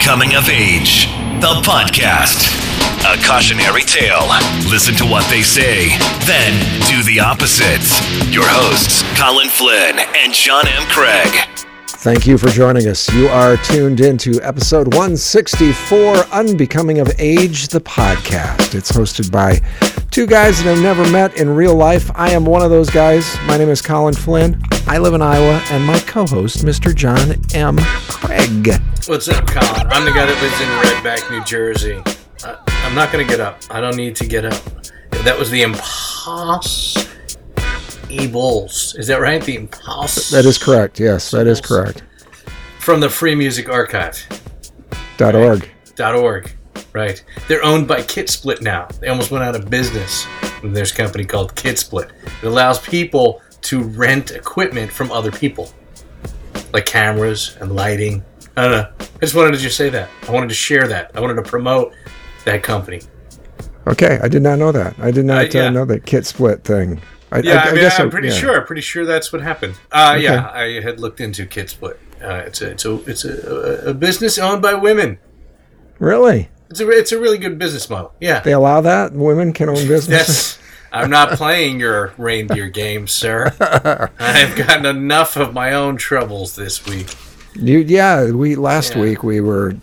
Coming of Age, the podcast. A cautionary tale. Listen to what they say, then do the opposite. Your hosts, Colin Flynn and John M. Craig. Thank you for joining us. You are tuned into episode 164, Unbecoming of Age, the podcast. It's hosted by two guys that I've never met in real life. I am one of those guys. My name is Colin Flynn. I live in Iowa, and my co-host, Mr. John M. Craig. What's up, Colin? I'm the guy that lives in Redback, New Jersey. I'm not going to get up. I don't need to get up. That was the impossible. Ebles. Is that right? The impossible. That is correct. Yes, that is correct. From the Free Music Archive. .org. Right. They're owned by Kit Split now. They almost went out of business. And there's a company called Kit Split. It allows people to rent equipment from other people, like cameras and lighting. I don't know. I just wanted to just say that. I wanted to share that. I wanted to promote that company. Okay, I did not know that. I did not know that Kit Split thing. I'm pretty sure. Pretty sure that's what happened. Okay. Yeah, I had looked into Kit Split. It's a business owned by women. Really? It's a really good business model. Yeah. They allow that? Women can own businesses? Yes. I'm not playing your reindeer game, sir. I've gotten enough of my own troubles this week. Last week we were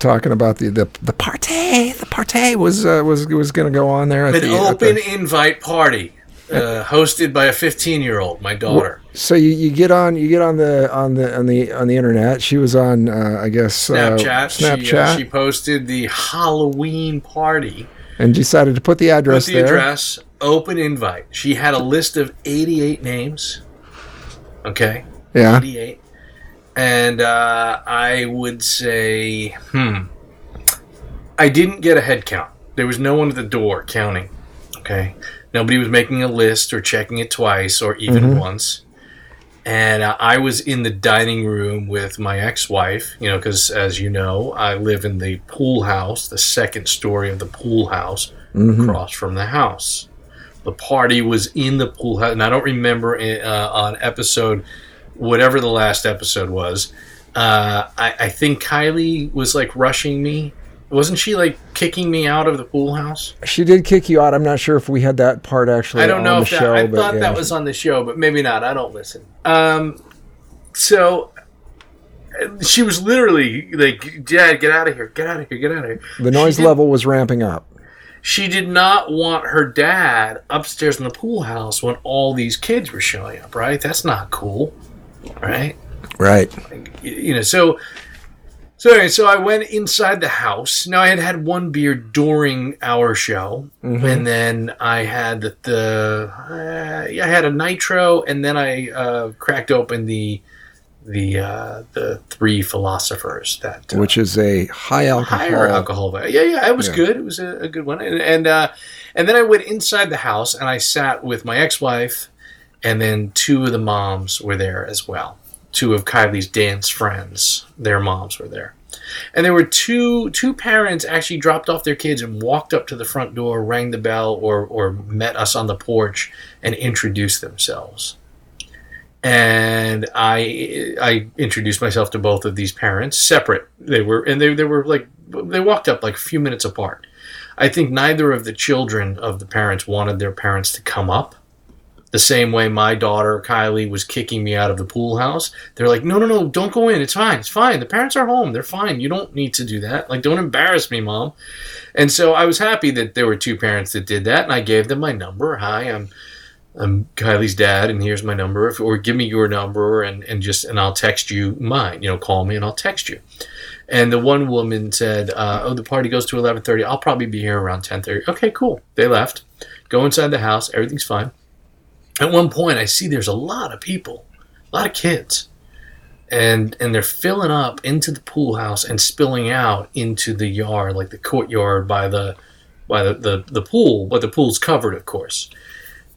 talking about the party. The party was going to go on there. An open invite party. Hosted by a 15-year-old, my daughter. So you get on the internet. She was on, Snapchat. Snapchat. She posted the Halloween party and decided to put the address there. Open invite. She had a list of 88 names. Okay. Yeah. 88. And I would say, I didn't get a head count. There was no one at the door counting. Okay. Nobody was making a list or checking it twice or even once. And I was in the dining room with my ex-wife, because as you know, I live in the pool house, the second story of the pool house across from the house. The party was in the pool house. And I don't remember on episode, whatever the last episode was. I think Kylie was like rushing me. Wasn't she, like, kicking me out of the pool house? She did kick you out. I'm not sure if we had that part actually on the show. I don't know if that... I thought that was on the show, but maybe not. I don't listen. So she was literally like, Dad, get out of here. Get out of here. Get out of here. The noise level was ramping up. She did not want her dad upstairs in the pool house when all these kids were showing up, right? That's not cool, right? Right. So I went inside the house. Now, I had one beer during our show, and then I had a Nitro, and then I cracked open the Three Philosophers, that which is a higher alcohol. Yeah, it was good. It was a good one, and then I went inside the house and I sat with my ex-wife, and then two of the moms were there as well. Two of Kylie's dance friends, their moms were there. And there were two parents actually dropped off their kids and walked up to the front door, rang the bell, or met us on the porch and introduced themselves. And I introduced myself to both of these parents, separate. They walked up like a few minutes apart. I think neither of the children of the parents wanted their parents to come up. The same way my daughter, Kylie, was kicking me out of the pool house. They're like, no, don't go in. It's fine. The parents are home. They're fine. You don't need to do that. Like, don't embarrass me, Mom. And so I was happy that there were two parents that did that, and I gave them my number. Hi, I'm Kylie's dad, and here's my number. Or give me your number, and I'll text you mine. Call me, and I'll text you. And the one woman said, the party goes to 11:30. I'll probably be here around 10:30. Okay, cool. They left. Go inside the house. Everything's fine. At one point, I see there's a lot of people, a lot of kids, and they're filling up into the pool house and spilling out into the yard, like the courtyard by the pool, but the pool's covered, of course.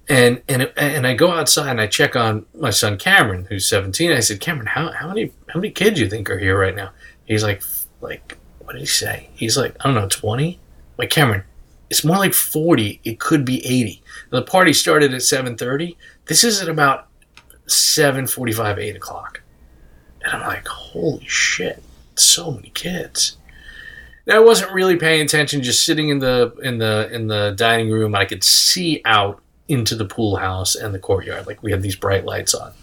And I go outside and I check on my son Cameron, who's 17. I said, Cameron, how many kids do you think are here right now? He's like what did he say? He's like, I don't know, 20. Like, Cameron, it's more like 40. It could be 80. The party started at 7:30. This is at about 7:45, 8 o'clock. And I'm like, holy shit. so many kids. Now, I wasn't really paying attention, just sitting in the dining room. I could see out into the pool house and the courtyard. Like, we had these bright lights on,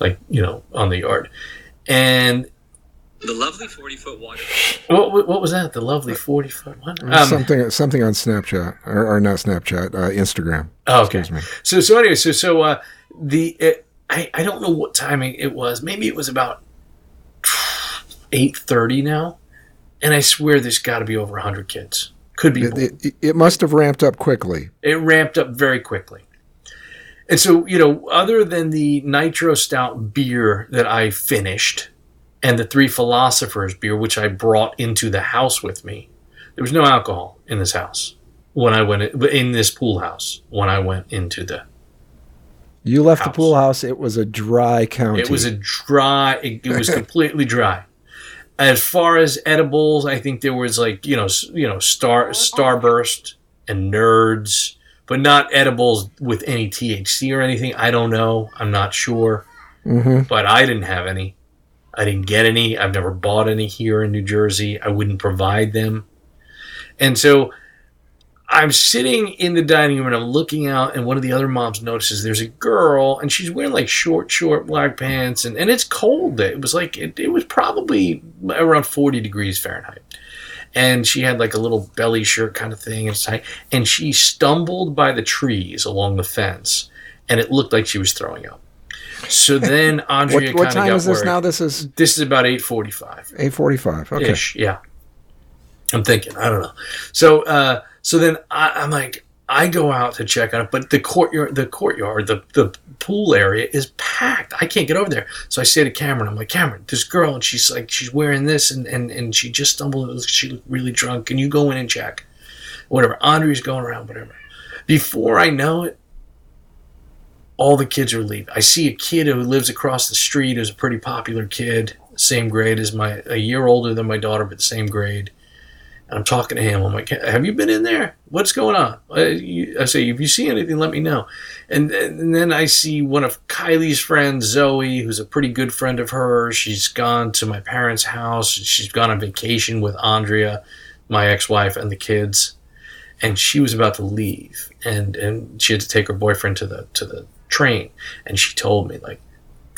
like, you know, on the yard. And the lovely 40-foot water. What was that? The lovely 40-foot water. Something on Snapchat or not Snapchat, Instagram. Oh, okay. Excuse me. So anyway, so I don't know what timing it was. Maybe it was about 8:30 now, and I swear there's got to be over 100 kids. Could be more. It must have ramped up quickly. It ramped up very quickly. And so, you know, other than the Nitro Stout beer that I finished and the Three Philosophers beer, which I brought into the house with me, there was no alcohol in this house when I went in this pool house when I went into the. You left house. The pool house. It was a dry county. It was completely dry. As far as edibles, I think there was like, you know, Starburst and Nerds, but not edibles with any THC or anything. I don't know. I'm not sure. Mm-hmm. But I didn't have any. I didn't get any. I've never bought any here in New Jersey. I wouldn't provide them. And so I'm sitting in the dining room and I'm looking out, and one of the other moms notices there's a girl, and she's wearing like short black pants, and it's cold. It was like it was probably around 40 degrees Fahrenheit, and she had like a little belly shirt kind of thing, and she stumbled by the trees along the fence, and it looked like she was throwing up. So then Andrea kind of got worried. What time is this now? This is about 8:45. 8:45. Okay. Ish, yeah. I'm thinking. I don't know. So. So then I'm like, I go out to check on it, but the courtyard, the pool area is packed. I can't get over there. So I say to Cameron, I'm like, Cameron, this girl, and she's like, she's wearing this, and she just stumbled. She looked really drunk. Can you go in and check? Whatever. Andre's going around, whatever. Before I know it, all the kids are leaving. I see a kid who lives across the street who's a pretty popular kid, same grade as a year older than my daughter, but the same grade. And I'm talking to him. I'm like, have you been in there? What's going on? I say, if you see anything, let me know. And then I see one of Kylie's friends, Zoe, who's a pretty good friend of hers. She's gone to my parents' house. She's gone on vacation with Andrea, my ex-wife, and the kids. And she was about to leave. And she had to take her boyfriend to the train. And she told me, like,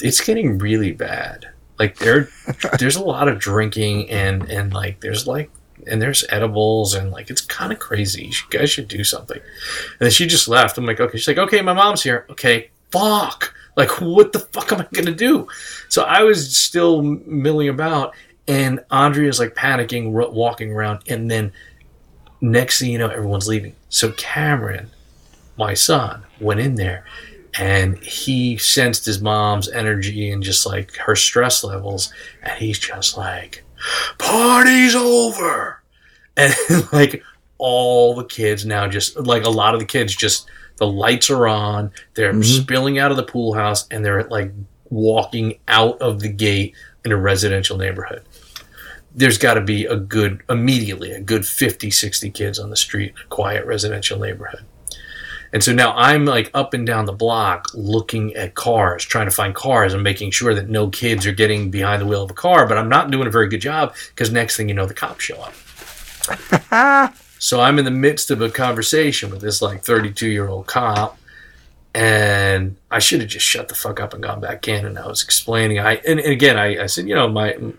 it's getting really bad. Like, there's a lot of drinking and like, there's like, and there's edibles, and like, it's kind of crazy. You guys should do something. And then she just left. I'm like, okay. She's like, okay, my mom's here. Okay, fuck. Like, what the fuck am I going to do? So I was still milling about, and Andrea's like panicking, walking around. And then next thing you know, everyone's leaving. So Cameron, my son, went in there, and he sensed his mom's energy and just like her stress levels. And he's just like, party's over. And like, all the kids now, just like, a lot of the kids, just the lights are on, they're spilling out of the pool house, and they're like walking out of the gate in a residential neighborhood. There's got to be a good 50-60 kids on the street in a quiet residential neighborhood. And so now I'm like up and down the block looking at cars, trying to find cars and making sure that no kids are getting behind the wheel of a car. But I'm not doing a very good job, because next thing you know, the cops show up. So I'm in the midst of a conversation with this like 32-year-old cop. And I should have just shut the fuck up and gone back in. And I was explaining. I said, you know,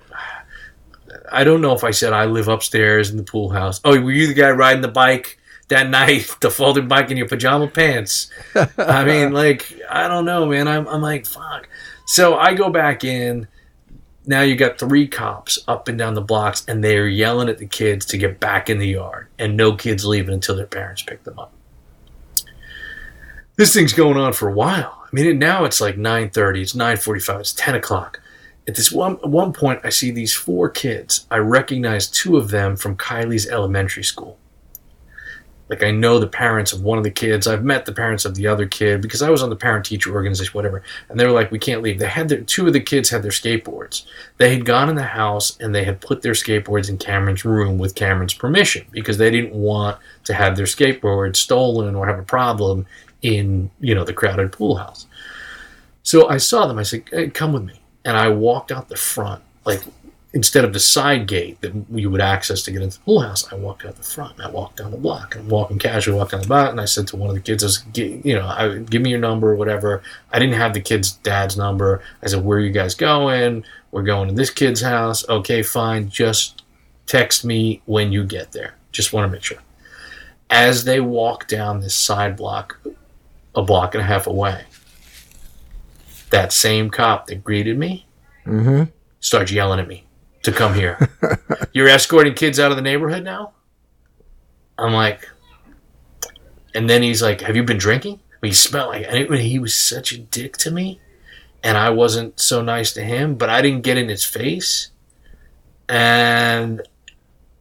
I don't know if I said I live upstairs in the pool house. Oh, were you the guy riding the bike that night, the folded bike in your pajama pants? I mean, like, I don't know, man. I'm like, fuck. So I go back in. Now you got 3 cops up and down the blocks, and they're yelling at the kids to get back in the yard, and no kids leaving until their parents pick them up. This thing's going on for a while. I mean, now it's like 9:30, it's 9:45, it's 10 o'clock. At this one point, I see these 4 kids. I recognize 2 of them from Kylie's elementary school. Like, I know the parents of one of the kids. I've met the parents of the other kid, because I was on the parent-teacher organization, whatever. And they were like, we can't leave. They had 2 of the kids had their skateboards. They had gone in the house, and they had put their skateboards in Cameron's room with Cameron's permission, because they didn't want to have their skateboards stolen or have a problem in, you know, the crowded pool house. So I saw them. I said, hey, come with me. And I walked out the front, like, instead of the side gate that you would access to get into the pool house, I walked out the front, and I walked down the block, and I'm walking casually, walked down the block, and I said to one of the kids, I was, give me your number or whatever. I didn't have the kid's dad's number. I said, where are you guys going? We're going to this kid's house. Okay, fine. Just text me when you get there. Just want to make sure. As they walk down this side block, a block and a half away, that same cop that greeted me starts yelling at me to come here. You're escorting kids out of the neighborhood now? I'm like, and then he's like, have you been drinking? But he smelled like, he was such a dick to me, and I wasn't so nice to him, but I didn't get in his face. And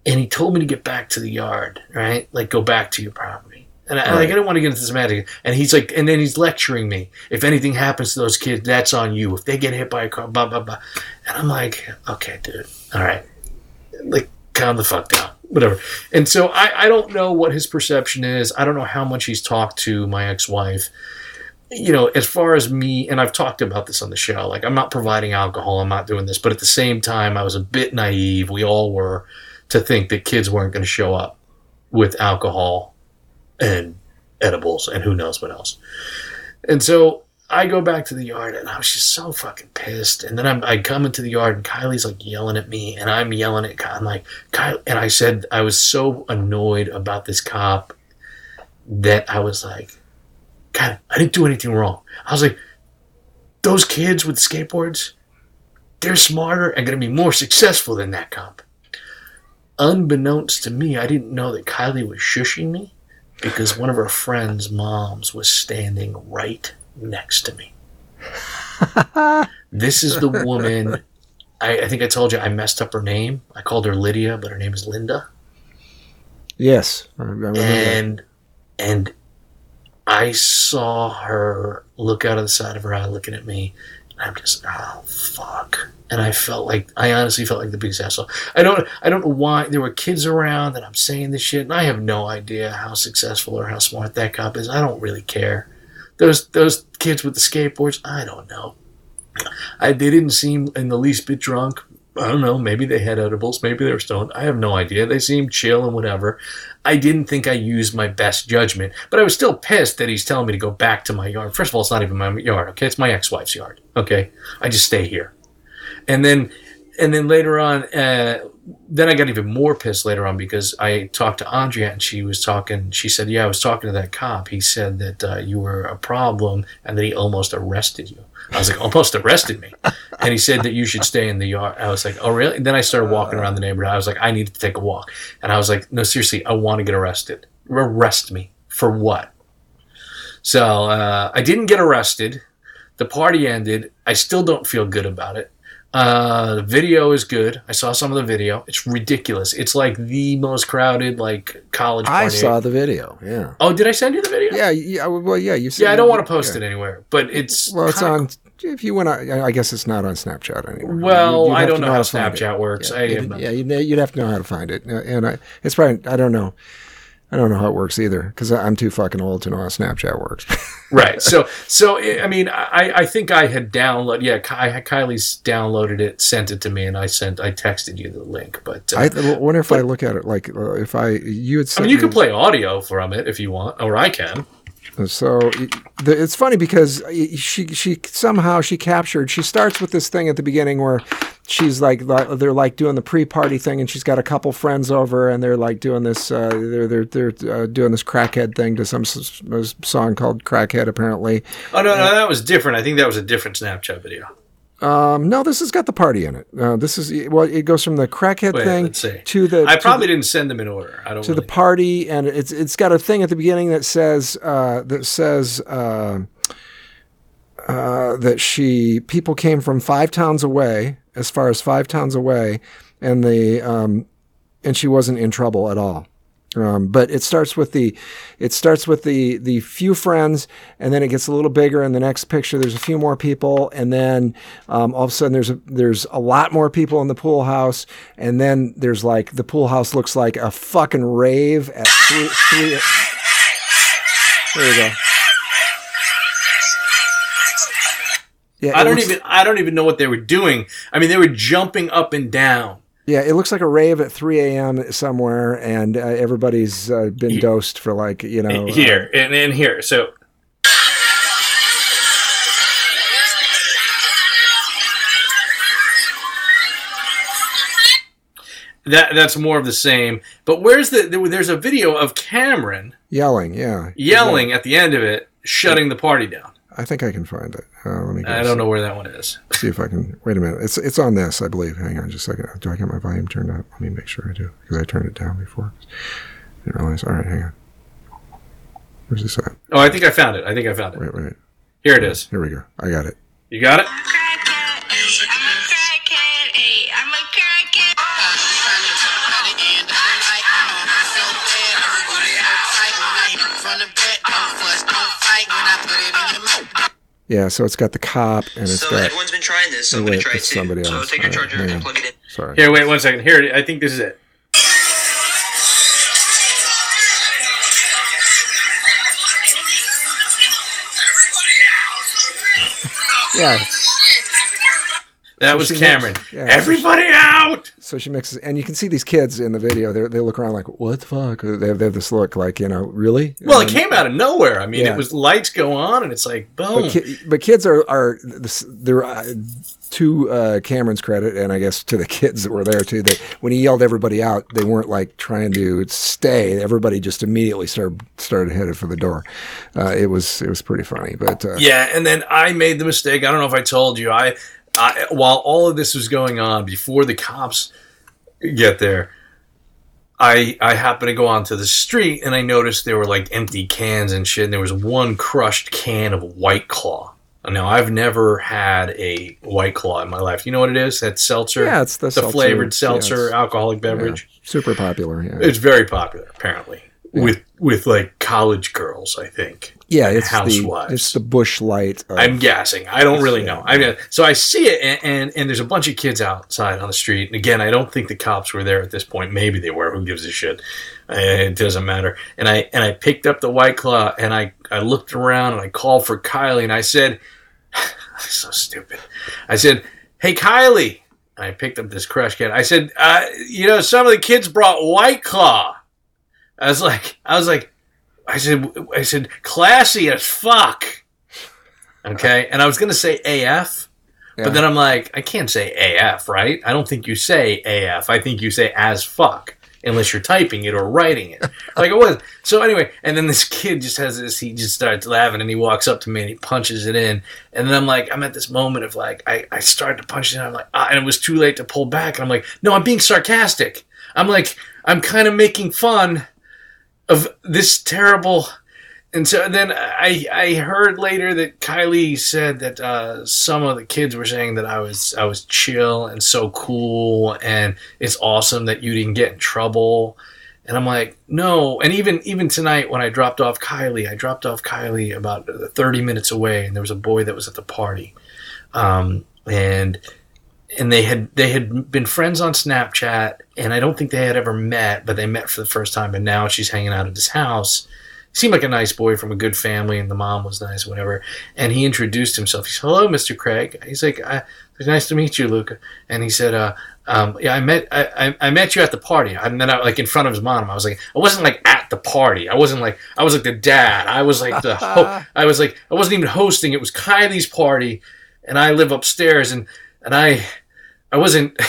he told me to get back to the yard, right? Like, go back to your property. And I don't want to get into this magic. And he's like, and then he's lecturing me. If anything happens to those kids, that's on you. If they get hit by a car, blah, blah, blah. And I'm like, okay, dude. All right. Like, calm the fuck down. Whatever. And so I don't know what his perception is. I don't know how much he's talked to my ex-wife. You know, as far as me, and I've talked about this on the show, like, I'm not providing alcohol. I'm not doing this. But at the same time, I was a bit naive. We all were, to think that kids weren't going to show up with alcohol and edibles and who knows what else. And so I go back to the yard and I was just so fucking pissed. And then I come into the yard and Kylie's like yelling at me and I'm yelling at Kylie. I'm like, Kylie. And I said, I was so annoyed about this cop that I was like, Kylie, I didn't do anything wrong. I was like, those kids with skateboards, they're smarter and going to be more successful than that cop. Unbeknownst to me, I didn't know that Kylie was shushing me because one of her friends' moms was standing right next to me. This is the woman, I think I told you I messed up her name. I called her Lydia, but her name is Linda. Yes. I remember and I saw her look out of the side of her eye looking at me. I'm just, oh, fuck. And I honestly felt like the biggest asshole. I don't know why. There were kids around and I'm saying this shit, and I have no idea how successful or how smart that cop is. I don't really care. Those kids with the skateboards, I don't know. They didn't seem in the least bit drunk. I don't know. Maybe they had edibles. Maybe they were stoned. I have no idea. They seemed chill and whatever. I didn't think I used my best judgment, but I was still pissed that he's telling me to go back to my yard. First of all, it's not even my yard, okay? It's my ex-wife's yard, okay? I just stay here. And then later on, then I got even more pissed later on because I talked to Andrea and she said, yeah, I was talking to that cop. He said that you were a problem and that he almost arrested you. I was like, almost arrested me. And he said that you should stay in the yard. I was like, oh, really? And then I started walking around the neighborhood. I was like, I need to take a walk. And I was like, no, seriously, I want to get arrested. Arrest me. For what? So I didn't get arrested. The party ended. I still don't feel good about it. The video is good. I saw some of the video. It's ridiculous. It's like the most crowded college party. I saw the video, yeah. Oh, did I send you the video? Yeah. Well, yeah, you said. Yeah, I don't want to post it anywhere, but it's... Well, it's on... If you went on... I guess it's not on Snapchat anymore. Well, I don't know how Snapchat works. Yeah, you'd have to know how to find it. And it's probably... I don't know. I don't know how it works either because I'm too fucking old to know how Snapchat works. Right. So I mean, I think I had downloaded. Yeah, Kylie's downloaded it, sent it to me, and I texted you the link. But I wonder if I look at it. Like, if you had. I mean, you can play audio from it if you want, or I can. So it's funny because she starts with this thing at the beginning where she's like, they're like doing the pre-party thing and she's got a couple friends over and they're like doing this, they're doing this crackhead thing to some song called Crackhead apparently. Oh, no, that was different. I think that was a different Snapchat video. No, this has got the party in it. It goes from the crackhead thing to the... I probably didn't send them in order. I don't to really the party, know. And it's got a thing at the beginning that says that people came from 5 towns away, as far as 5 towns away, and and she wasn't in trouble at all. But it starts with the few friends, and then it gets a little bigger. In the next picture, there's a few more people, and then all of a sudden there's a lot more people in the pool house, and then there's like the pool house looks like a fucking rave at three. There you go. Yeah, I don't even know what they were doing. I mean, they were jumping up and down. Yeah, it looks like a rave at 3 a.m. somewhere, and everybody's been dosed for like, you know. Here, and here, so. That's more of the same. But where's there's a video of Cameron. Yelling at the end of it, shutting the party down. I think I can find it. Let me I don't know where that one is. See if I can. Wait a minute. It's on this, I believe. Hang on just a second. Do I get my volume turned up? Let me make sure I do, because I turned it down before. I didn't realize. All right, hang on. Where's this at? Oh, I think I found it. Wait. Here it is. Here we go. I got it. You got it? Yeah, so it's got the cop and it's got... So everyone's been trying this, so I'm going to try it too. Somebody else. So take your charger and plug it in. Sorry. Here, wait one second. Here, I think this is it. Yeah. That was Cameron. Everybody out! So she mixes, and you can see these kids in the video. They look around like, what the fuck? They have this look like, you know, really? Well, it came out of nowhere. I mean, It was lights go on, and it's like, boom. But kids are they're to Cameron's credit, and I guess to the kids that were there too, that when he yelled everybody out, they weren't like trying to stay. Everybody just immediately started headed for the door. It was pretty funny, but yeah. And then I made the mistake. I don't know if I told you. While all of this was going on, before the cops get there, I happened to go onto the street and I noticed there were like empty cans and shit. And there was one crushed can of White Claw. Now, I've never had a White Claw in my life. You know what it is? That seltzer. Yeah, it's the seltzer, flavored seltzer, yes. Alcoholic beverage. Yeah, super popular. Yeah. It's very popular, apparently. Yeah. With like college girls, I think. Yeah, it's housewives. It's the bush light. I'm guessing. I don't really know. I mean, so I see it, and there's a bunch of kids outside on the street. And again, I don't think the cops were there at this point. Maybe they were. Who gives a shit? It doesn't matter. And I picked up the White Claw, and I looked around, and I called for Kylie, and I said, so stupid. I said, hey, Kylie. And I picked up this crush can. I said, some of the kids brought White Claw. I said, classy as fuck. Okay. And I was going to say AF, but then I'm like, I can't say AF, right? I don't think you say AF. I think you say as fuck, unless you're typing it or writing it. Like it was. So anyway, and then this kid just has this, he just starts laughing and he walks up to me and he punches it in. And then I'm like, I'm at this moment of like, I start to punch it in. I'm like, and it was too late to pull back. And I'm like, no, I'm being sarcastic. I'm like, I'm kind of making fun of this terrible, and so then I heard later that Kylie said that some of the kids were saying that I was chill and so cool and it's awesome that you didn't get in trouble, and I'm like no. And even tonight when I dropped off Kylie about 30 minutes away, and there was a boy that was at the party, and they had been friends on Snapchat, and I don't think they had ever met, but they met for the first time, and now she's hanging out at his house. He seemed like a nice boy from a good family, and the mom was nice, whatever. And he introduced himself. He said, hello, Mr. Craig. He's like, it's nice to meet you, Luca. And he said, I met you at the party. I met out like in front of his mom. I was like, I wasn't like at the party. I wasn't like, I was like the dad. I was like the I was like, I wasn't even hosting. It was Kylie's party, and I live upstairs, and I wasn't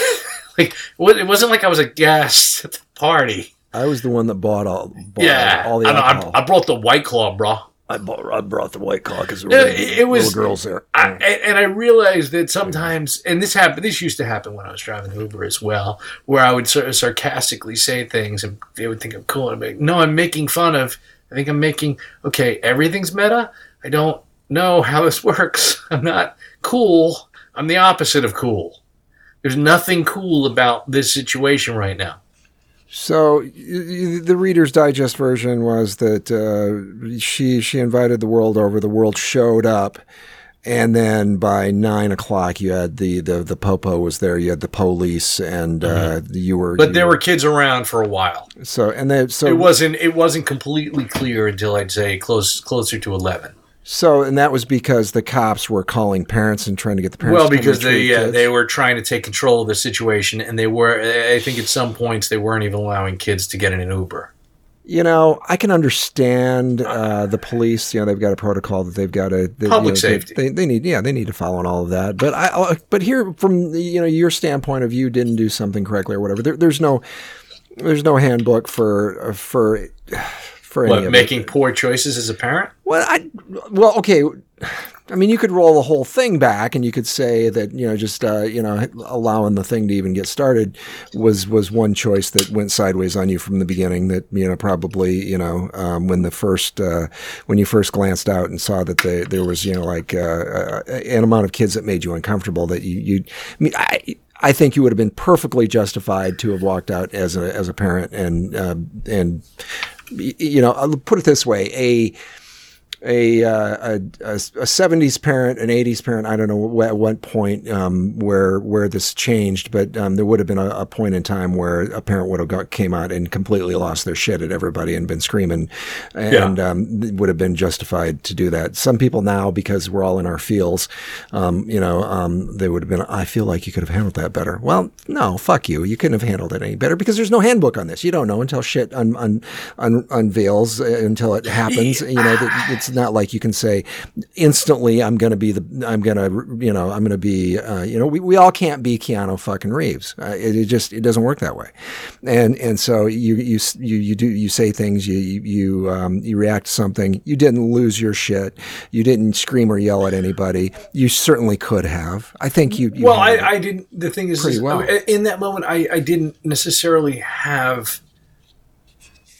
like, it wasn't like I was a guest at the party. I was the one that bought all the alcohol. I brought the White Claw, bro. I brought the White Claw because there were little girls there. And I realized that sometimes, and this used to happen when I was driving Uber as well, where I would sort of sarcastically say things and they would think I'm cool. And I'd be like, no, I'm making fun of, everything's meta. I don't know how this works. I'm not cool. I'm the opposite of cool. There's nothing cool about this situation right now. So the Reader's Digest version was that she invited the world over. The world showed up. And then by 9 o'clock, you had the popo was there. You had the police, and you were. But there were kids around for a while. So it wasn't completely clear until I'd say closer to 11. So, and that was because the cops were calling parents and trying to get the parents. Well, because they were trying to take control of the situation, and they were. I think at some points they weren't even allowing kids to get in an Uber. You know, I can understand the police. You know, they've got a protocol that they've got to public safety. They need to follow on all of that. But but here from your standpoint of you didn't do something correctly or whatever. There's no handbook for. Making poor choices as a parent? Well, okay. I mean, you could roll the whole thing back, and you could say that allowing the thing to even get started was one choice that went sideways on you from the beginning. That when you first glanced out and saw that there was an amount of kids that made you uncomfortable. That I think you would have been perfectly justified to have walked out as a parent and. You know, I'll put it this way, a 70s parent, an 80s parent, I don't know at what point where this changed, but there would have been a point in time where a parent would have came out and completely lost their shit at everybody and been screaming and would have been justified to do that. Some people now, because we're all in our feels, they would have been, I feel like you could have handled that better. Well, no, fuck you. You couldn't have handled it any better because there's no handbook on this. You don't know until shit unveils, until it happens, that it's not like you can say instantly we all can't be Keanu fucking Reeves. It doesn't work that way. And so you say things, you react to something. You didn't lose your shit. You didn't scream or yell at anybody. You certainly could have. I think you well, I didn't. The thing is well. In that moment, I didn't necessarily have,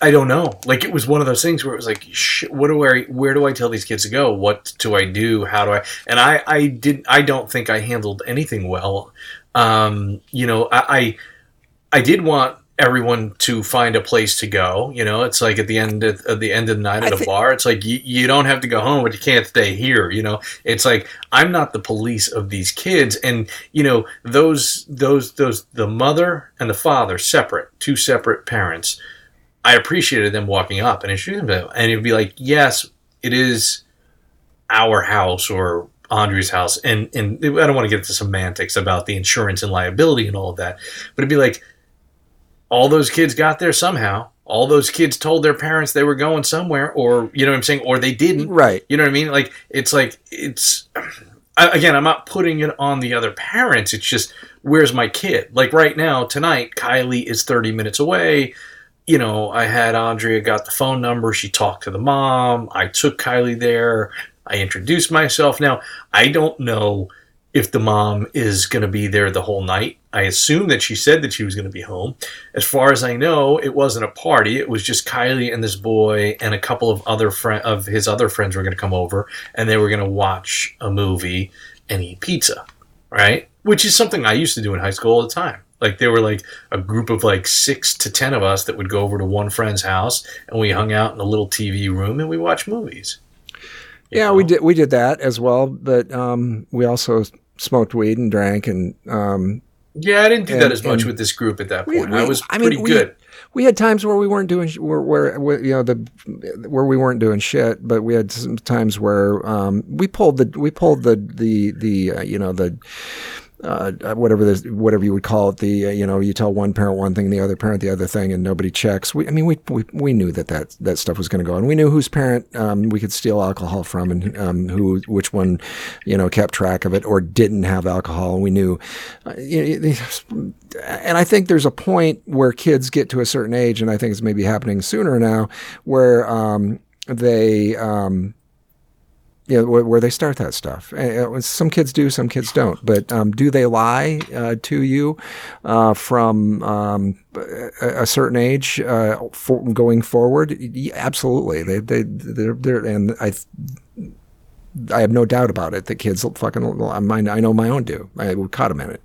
I don't know. Like, it was one of those things where it was like, where do I tell these kids to go? What do I do? How do I? And I don't think I handled anything well. I did want everyone to find a place to go. You know, it's like at the end of the night at a bar, it's like you don't have to go home, but you can't stay here. You know, it's like I'm not the police of these kids, and those the mother and the father separate, two separate parents. I appreciated them walking up and introducing them, and it'd be like, yes, it is our house or Andrea's house, and I don't want to get into semantics about the insurance and liability and all of that, but it'd be like, all those kids got there somehow. All those kids told their parents they were going somewhere, or you know what I'm saying, or they didn't. Right. You know what I mean? Like it's. Again, I'm not putting it on the other parents. It's just, where's my kid? Like right now, tonight, Kylie is 30 minutes away. You know, I had Andrea got the phone number. She talked to the mom. I took Kylie there. I introduced myself. Now, I don't know if the mom is going to be there the whole night. I assume that she said that she was going to be home. As far as I know, it wasn't a party. It was just Kylie and this boy and a couple of other of his other friends were going to come over, and they were going to watch a movie and eat pizza, right? Which is something I used to do in high school all the time. Like, they were like a group of like 6 to 10 of us that would go over to one friend's house, and we hung out in a little TV room and we watched movies. Yeah, we did that as well, but we also smoked weed and drank and. I didn't do that as much with this group at that point. I was pretty good. We had times where we weren't doing where we weren't doing shit, but we had some times where we pulled the whatever you would call it, you tell one parent one thing, the other parent the other thing, and nobody checks. We knew that stuff was going to go, and we knew whose parent we could steal alcohol from, and which one, kept track of it or didn't have alcohol. And we knew, and I think there's a point where kids get to a certain age, and I think it's maybe happening sooner now, where where they start that stuff. Some kids do, some kids don't. But do they lie to you from a certain age going forward? Absolutely. They're and I have no doubt about it that kids fucking – I know my own do. I caught them in it,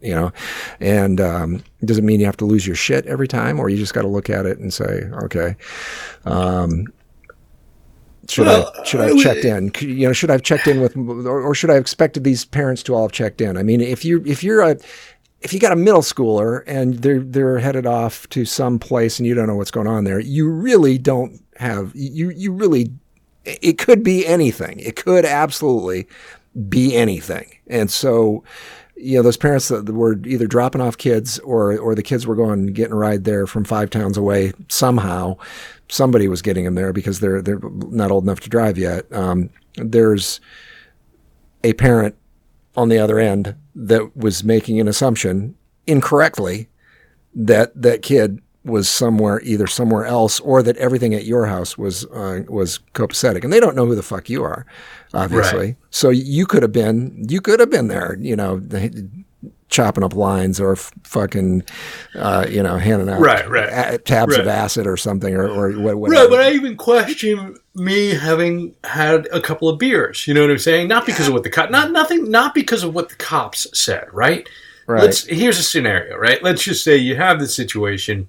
And it doesn't mean you have to lose your shit every time, or you just got to look at it and say, okay – Should I have checked in? Should I have checked in with, or should I have expected these parents to all have checked in? I mean, if you got a middle schooler and they're headed off to some place and you don't know what's going on there, you really don't have, you really it could be anything. It could absolutely be anything. And so, you know, those parents that were either dropping off kids or the kids were going and getting a ride there from 5 towns away somehow. Somebody was getting them there because they're not old enough to drive yet. There's a parent on the other end that was making an assumption incorrectly that that kid was somewhere, either somewhere else, or that everything at your house was copacetic, and they don't know who the fuck you are, obviously. Right. So you could have been there, you know, chopping up lines or fucking, you know, handing out tabs of acid or something or whatever. Right, but I even question me having had a couple of beers. You know what I'm saying? Not because of what the not because of what the cops said. Right. Right. Here's a scenario. Right. Let's just say you have this situation.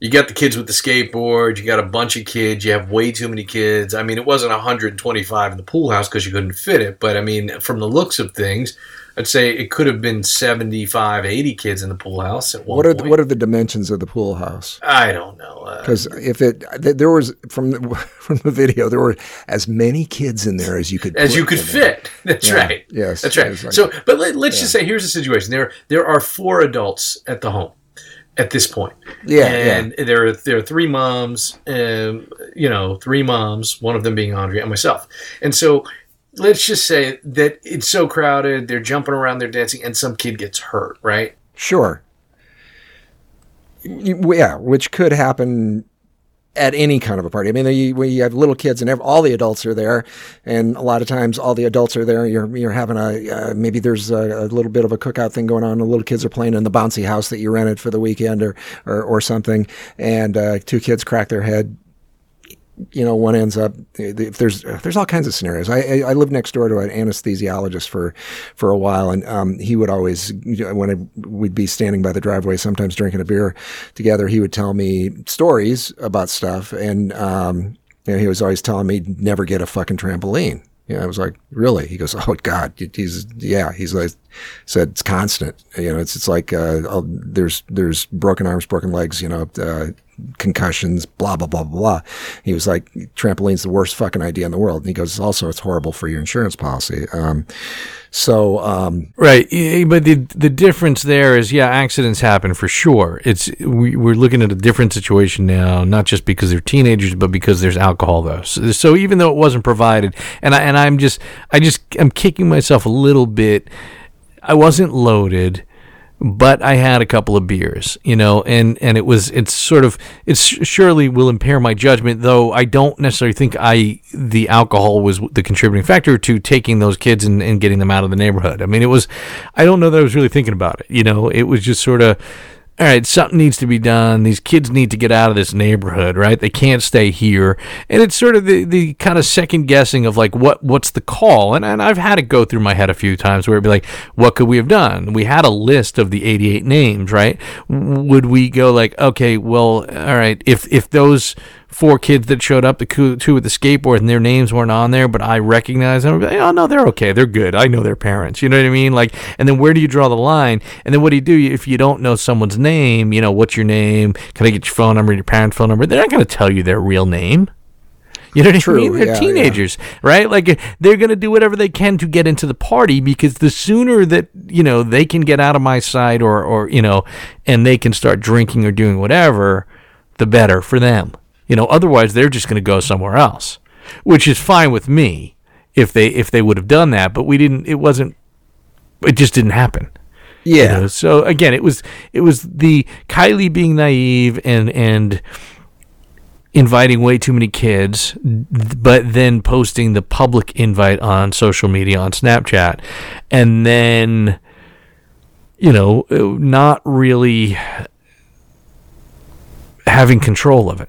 You got the kids with the skateboard. You got a bunch of kids. You have way too many kids. I mean, it wasn't 125 in the pool house because you couldn't fit it. But, I mean, from the looks of things, I'd say it could have been 75, 80 kids in the pool house at one point. What are the dimensions of the pool house? I don't know. Because there was, from the video, there were as many kids in there as you could fit. As you could fit. That's right. Yes. That's right. Like, so, but let's just say, here's the situation. There are 4 adults at the home at this point. Yeah. And there are 3 moms, one of them being Andrea and myself. And so let's just say that it's so crowded, they're jumping around, they're dancing, and some kid gets hurt, right? Sure. Yeah, which could happen at any kind of a party. I mean, you have little kids and all the adults are there, and a lot of times all the adults are there. You're having maybe there's a little bit of a cookout thing going on. The little kids are playing in the bouncy house that you rented for the weekend or something, and 2 kids crack their head. You know, one ends up. If there's all kinds of scenarios. I lived next door to an anesthesiologist for a while, and he would always, when we'd be standing by the driveway, sometimes drinking a beer together, he would tell me stories about stuff, and he was always telling me never get a fucking trampoline. You know, I was like, really? He goes, oh God, he's like, said it's constant. You know, it's like there's broken arms, broken legs. You know. Concussions, blah, blah, blah, blah. He was like, trampoline's the worst fucking idea in the world. And he goes, also, it's horrible for your insurance policy. Right. But the difference there is, yeah, accidents happen for sure. We're looking at a different situation now, not just because they're teenagers, but because there's alcohol though. So even though it wasn't provided, I'm kicking myself a little bit. I wasn't loaded, but I had a couple of beers, you know, and it surely will impair my judgment, though I don't necessarily think the alcohol was the contributing factor to taking those kids and getting them out of the neighborhood. I mean, I don't know that I was really thinking about it, you know, it was just sort of, all right, something needs to be done. These kids need to get out of this neighborhood, right? They can't stay here. And it's sort of the kind of second guessing of like, what's the call? And I've had it go through my head a few times where it'd be like, what could we have done? We had a list of the 88 names, right? Would we go like, okay, well, all right, if those 4 kids that showed up, the 2 with the skateboard, and their names weren't on there, but I recognize them. Oh no, they're okay. They're good. I know their parents. You know what I mean? Like, and then where do you draw the line? And then what do you do if you don't know someone's name? You know, what's your name? Can I get your phone number? Your parents' phone number? They're not going to tell you their real name. You know what I mean? They're teenagers, right? Like, they're going to do whatever they can to get into the party, because the sooner that, you know, they can get out of my sight or you know, and they can start drinking or doing whatever, the better for them. You know, otherwise they're just going to go somewhere else, which is fine with me if they would have done that, but we didn't. It just didn't happen. Yeah. You know? So again, it was the Kylie being naive and inviting way too many kids, but then posting the public invite on social media on Snapchat, and then, you know, not really having control of it.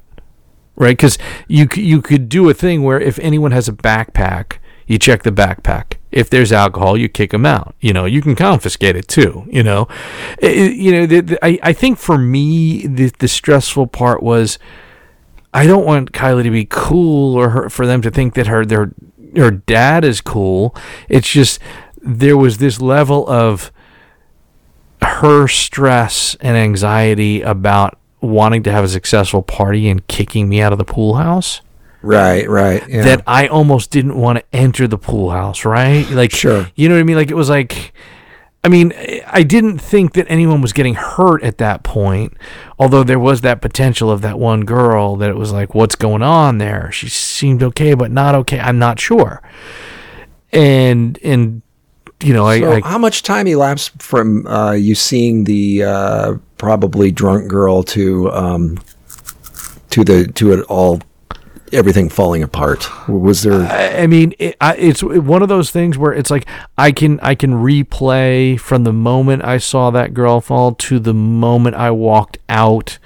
Right, because you could do a thing where if anyone has a backpack, you check the backpack. If there's alcohol, you kick them out. You know, you can confiscate it too. You know, I think for me the stressful part was I don't want Kylie to be cool or for them to think that their dad is cool. It's just there was this level of her stress and anxiety about wanting to have a successful party and kicking me out of the pool house Right. Yeah. That I almost didn't want to enter the pool house, right? Like, sure. You know what I mean? Like, it was like, I mean, I didn't think that anyone was getting hurt at that point, although there was that potential of that one girl that it was like, what's going on there? She seemed okay, but not okay. I'm not sure. And you know, so how much time elapsed from you seeing the probably drunk girl to it all, everything falling apart? Was there? I mean, it's one of those things where it's like I can replay from the moment I saw that girl fall to the moment I walked out,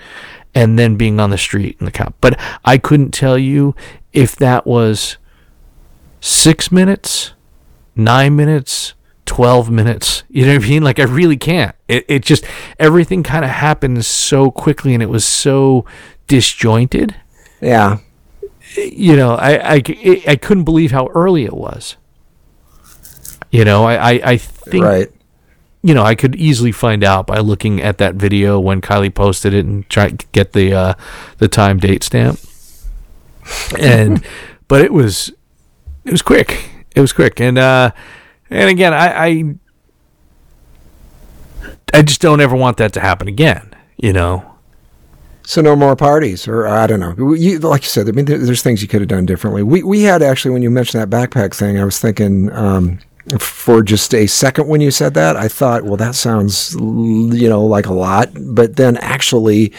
and then being on the street and the cop. But I couldn't tell you if that was 6 minutes, 9 minutes, 12 minutes. You know what I mean? Like, I really can't. It just, everything kind of happened so quickly, and it was so disjointed. Yeah. You know, I couldn't believe how early it was. You know, I think, right. You know, I could easily find out by looking at that video when Kylie posted it and try to get the time date stamp. And but it was quick. It was quick, and again, I just don't ever want that to happen again. You know. So no more parties, or I don't know. Like you said, I mean, there's things you could have done differently. We had actually, when you mentioned that backpack thing, I was thinking for just a second when you said that, I thought, well, that sounds, you know, like a lot. But then actually,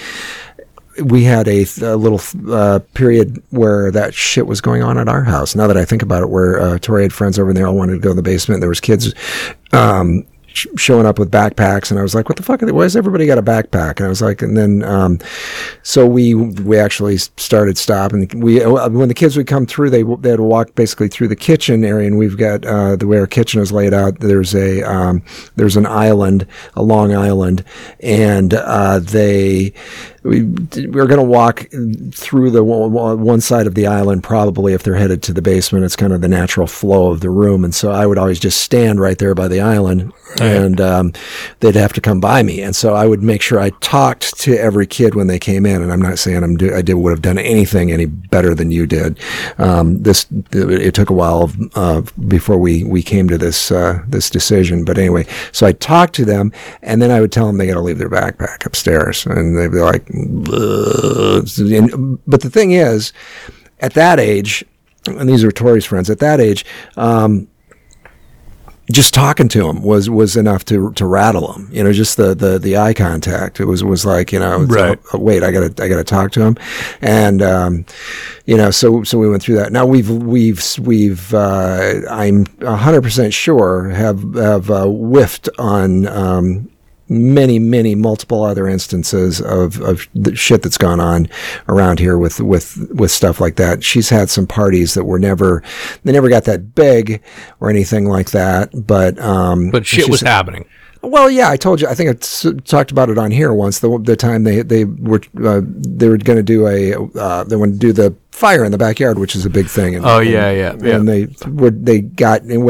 we had a little period where that shit was going on at our house. Now that I think about it, where Tori had friends over and they all wanted to go in the basement. There was kids showing up with backpacks, and I was like, what the fuck are they? Why has everybody got a backpack? And I was like, and then so we actually started stopping. We, when the kids would come through, they had to walk basically through the kitchen area, and we've got the way our kitchen is laid out, there's an island, a long island, and we're going to walk through the one side of the island, probably, if they're headed to the basement. It's kind of the natural flow of the room. And so I would always just stand right there by the island, and they'd have to come by me. And so I would make sure I talked to every kid when they came in. And I'm not saying I would have done anything any better than you did. It took a while before we came to this decision. But anyway, so I talked to them, and then I would tell them they got to leave their backpack upstairs. And they'd be like, but the thing is, at that age, and these are Tori's friends, at that age, just talking to him was enough to rattle him. You know, just the eye contact. It was like, you know, right. Oh, wait, I gotta talk to him, and you know, so we went through that. Now we've I'm 100% sure have whiffed on many multiple other instances of the shit that's gone on around here with stuff like that. She's had some parties that were never got that big or anything like that, but shit was happening. Well, yeah, I told you. I think I talked about it on here once. The time they were going to do they wanted to do the fire in the backyard, which is a big thing. And they went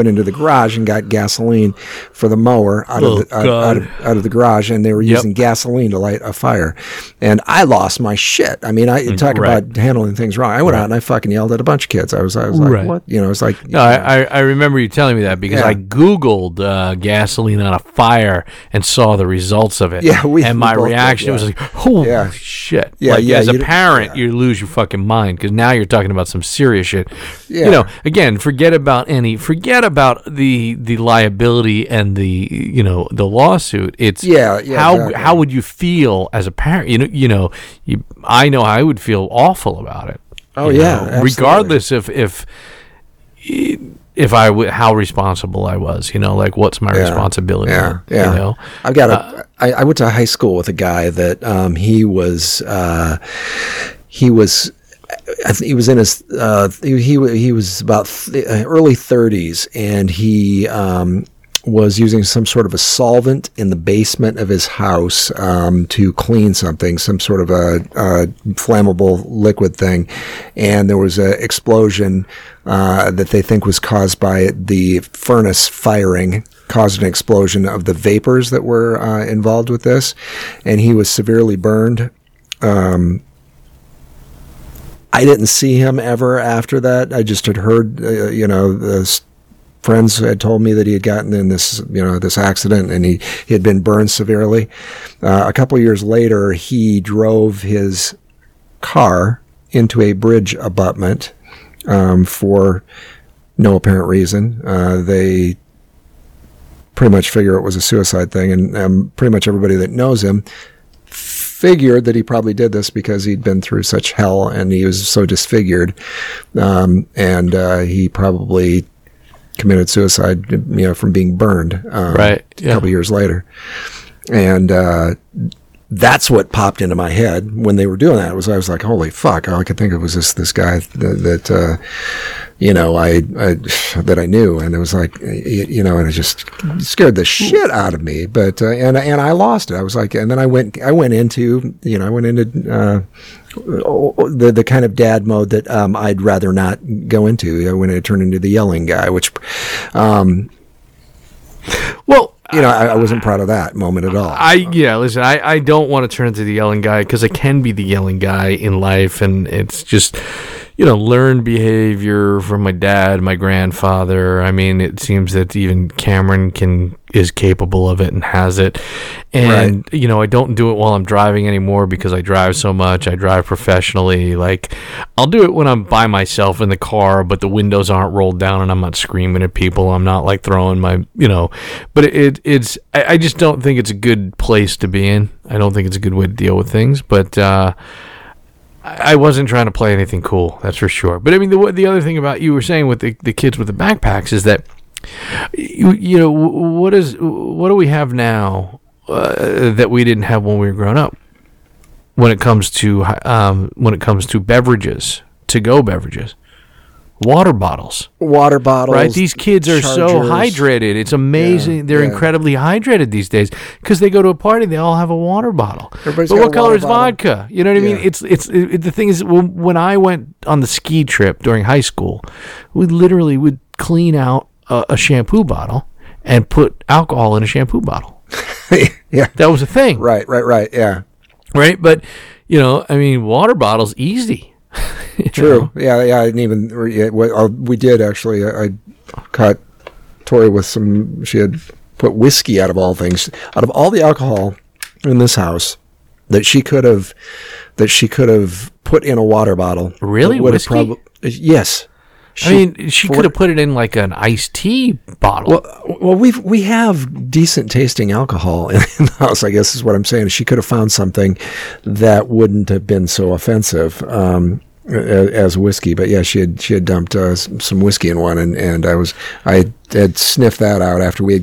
into the garage and got gasoline for the mower out of the garage, and they were using gasoline to light a fire. And I lost my shit. I mean, about handling things wrong. I went out and I fucking yelled at a bunch of kids. I was like, what? You know, it's like, no, I remember you telling me that because I Googled gasoline on a fire. And saw the results of it. Yeah, and my reaction was like, holy shit. Yeah, like, as a parent, you lose your fucking mind because now you're talking about some serious shit. Yeah. You know, again, forget about the liability and the, you know, the lawsuit. It's how would you feel as a parent? You know, I know I would feel awful about it. Oh yeah, regardless if how responsible I was, you know, like what's my responsibility? Yeah. You know? I've got I went to high school with a guy that he was in his he was about early 30s, and he was using some sort of a solvent in the basement of his house to clean something, some sort of a flammable liquid thing. And there was an explosion that they think was caused by the furnace firing, caused an explosion of the vapors that were involved with this. And he was severely burned. I didn't see him ever after that. I just had heard, friends had told me that he had gotten in this, this accident, and he had been burned severely. A couple of years later, he drove his car into a bridge abutment for no apparent reason. They pretty much figure it was a suicide thing, and pretty much everybody that knows him figured that he probably did this because he'd been through such hell and he was so disfigured, and he probably committed suicide, from being burned. A couple years later, and that's what popped into my head when they were doing that. I was like, holy fuck! All I could think of was this guy that I knew, and it was like, and it just scared the shit out of me. But and I lost it. I was like, and then I went into the kind of dad mode that I'd rather not go into. When I turned into the yelling guy, which, I wasn't proud of that moment at all. I don't want to turn into the yelling guy because I can be the yelling guy in life, and it's just, learned behavior from my dad, my grandfather. I mean, it seems that even Cameron is capable of it and has it. And, I don't do it while I'm driving anymore because I drive so much. I drive professionally. Like, I'll do it when I'm by myself in the car, but the windows aren't rolled down and I'm not screaming at people. I'm not like throwing my, but I just don't think it's a good place to be in. I don't think it's a good way to deal with things, but, I wasn't trying to play anything cool, that's for sure. But I mean, the other thing about you were saying with the kids with the backpacks is that, what do we have now that we didn't have when we were growing up? When it comes to beverages, to-go beverages, water bottles, right? These kids are so hydrated. It's amazing. Yeah, they're incredibly hydrated these days because they go to a party, they all have a water bottle. Everybody's but what color is vodka? You know what I mean? It's the thing is, when I went on the ski trip during high school, we literally would clean out a shampoo bottle and put alcohol in a shampoo bottle. Yeah, that was a thing. Right. Yeah, right. But water bottles, easy. True. Yeah. I didn't even. We did actually. I caught Tori with some. She had put whiskey out of all things, out of all the alcohol in this house that she could have put in a water bottle. Really, whiskey? Yes. She could have put it in like an iced tea bottle. Well, we have decent tasting alcohol in the house, I guess is what I'm saying. She could have found something that wouldn't have been so offensive as whiskey. But yeah, she had dumped some whiskey in one, and I had sniffed that out after we had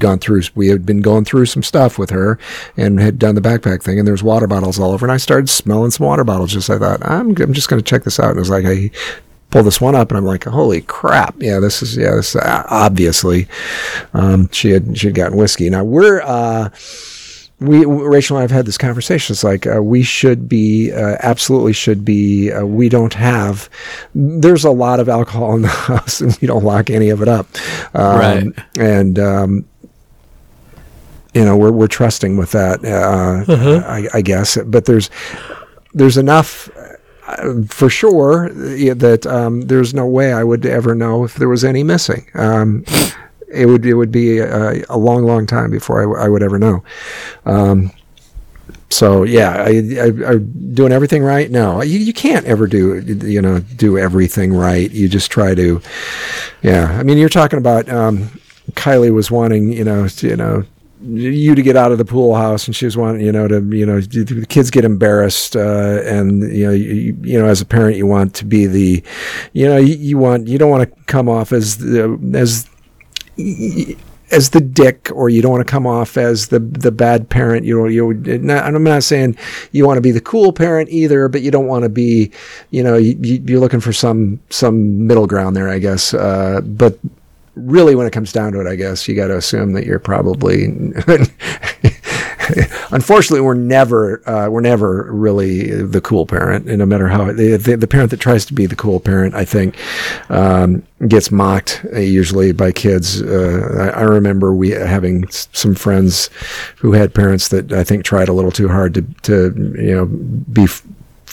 been going through some stuff with her and had done the backpack thing, and there's water bottles all over, and I started smelling some water bottles. I thought, I'm just going to check this out, and it was like I pull this one up, and I'm like, holy crap! Yeah, this is obviously she had gotten whiskey. Now Rachel and I have had this conversation. It's like we should be absolutely should be. We don't have. There's a lot of alcohol in the house, and we don't lock any of it up. And we're trusting with that. I guess, but there's enough. For sure that there's no way I would ever know if there was any missing. It would be a long time before I would ever know. So yeah, I doing everything right? No, you can't ever do everything right. You just try to. Yeah, I mean, you're talking about Kylie was wanting you to get out of the pool house, and she was wanting the kids get embarrassed, and you as a parent you want to be the you don't want to come off as the dick, or you don't want to come off as the bad parent. I'm not saying you want to be the cool parent either, but you don't want to be you're looking for some middle ground there, I guess, but really, when it comes down to it, I guess you got to assume that you're probably. Unfortunately, we're never really the cool parent, and no matter how the parent that tries to be the cool parent, I think, gets mocked usually by kids. I remember we having some friends who had parents that I think tried a little too hard to be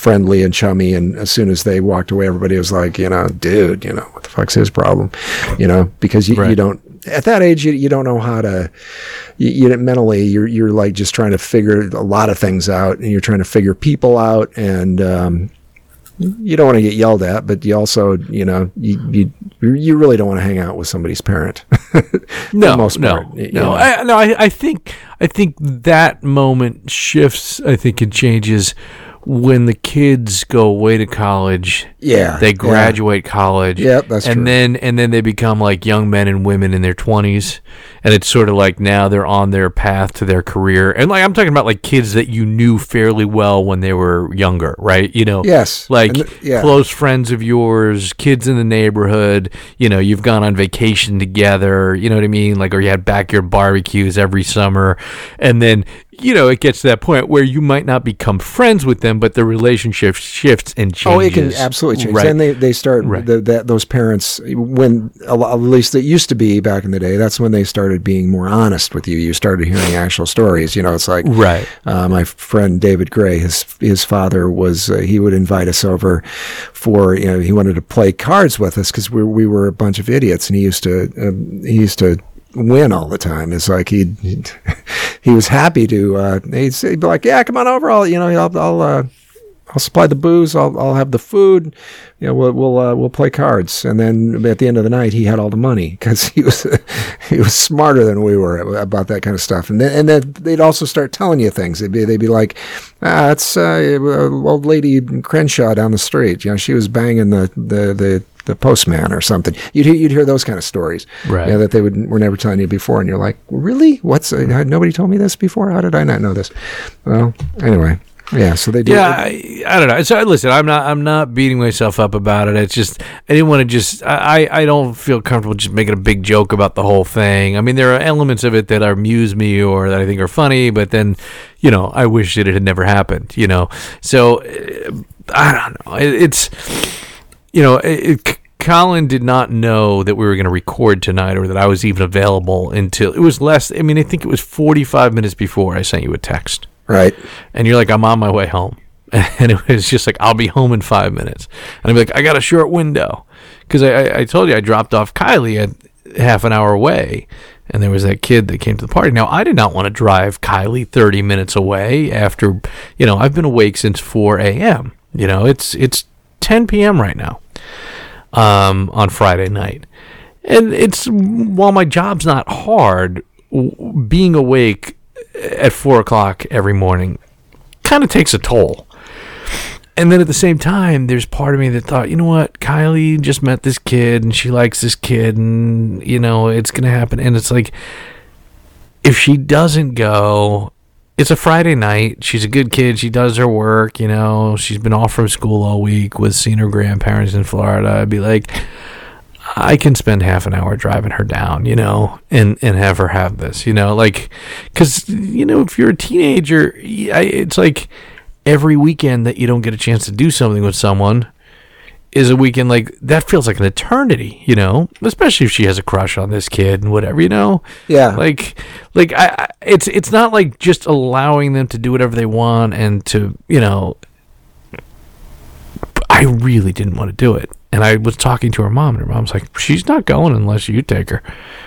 friendly and chummy, and as soon as they walked away, everybody was like, you know, dude, you know, what the fuck's his problem? You know, because you, you don't, at that age, you don't know how to, you mentally, you're like just trying to figure a lot of things out, and you're trying to figure people out, and you don't want to get yelled at, but you also, you know, you really don't want to hang out with somebody's parent. I think that moment shifts. I think it changes when the kids go away to college. Yeah, they graduate college. Yeah, that's true. And then they become like young men and women in their 20s, and it's sort of like now they're on their path to their career. And like I'm talking about like kids that you knew fairly well when they were younger, right? You know, yes, like close friends of yours, kids in the neighborhood. You know, you've gone on vacation together. You know what I mean? Like, or you had backyard barbecues every summer, and then, you know, it gets to that point where you might not become friends with them, but the relationship shifts and changes. Oh, it can absolutely change. Right. And they start, those parents, when, at least it used to be back in the day, that's when they started being more honest with you. You started hearing actual stories. You know, it's like, my friend David Gray, his father was, he would invite us over for, you know, he wanted to play cards with us because we were a bunch of idiots, and he used to win all the time. It's like he was happy to he'd be like, yeah, come on over, I'll supply the booze, I'll have the food, you know, we'll play cards. And then at the end of the night, he had all the money because he was smarter than we were about that kind of stuff. And then they'd also start telling you things. They'd be like, it's old lady Crenshaw down the street. You know, she was banging the postman or something. You'd hear those kind of stories, right? You know, that they were never telling you before, and you're like, really? Nobody told me this before? How did I not know this? Well, anyway. Yeah, so they do. Yeah, I don't know. So listen, I'm not beating myself up about it. It's just I didn't want to just. I don't feel comfortable just making a big joke about the whole thing. I mean, there are elements of it that amuse me or that I think are funny, but then, you know, I wish that it had never happened. You know, so I don't know. It's, you know, Colin did not know that we were going to record tonight or that I was even available until it was less. I mean, I think it was 45 minutes before I sent you a text. Right. And you're like, I'm on my way home. And it was just like, I'll be home in 5 minutes. And I'm like, I got a short window. Because I told you I dropped off Kylie at half an hour away. And there was that kid that came to the party. Now, I did not want to drive Kylie 30 minutes away after, you know, I've been awake since 4 a.m. You know, it's 10 p.m. right now on Friday night. And it's, while my job's not hard, being awake at 4 o'clock every morning kind of takes a toll. And then at the same time, there's part of me that thought, you know what, Kylie just met this kid and she likes this kid, and you know, it's going to happen. And it's like, if she doesn't go, it's a Friday night. She's a good kid. She does her work. You know, she's been off from school all week, was seeing her grandparents in Florida. I'd be like, I can spend half an hour driving her down, you know, and have her have this, you know, like, because, you know, if you're a teenager, it's like every weekend that you don't get a chance to do something with someone is a weekend like that feels like an eternity, you know, especially if she has a crush on this kid and whatever, you know. Yeah, like I it's not like just allowing them to do whatever they want and to, you know, I really didn't want to do it. And I was talking to her mom, and her mom's like, she's not going unless you take her.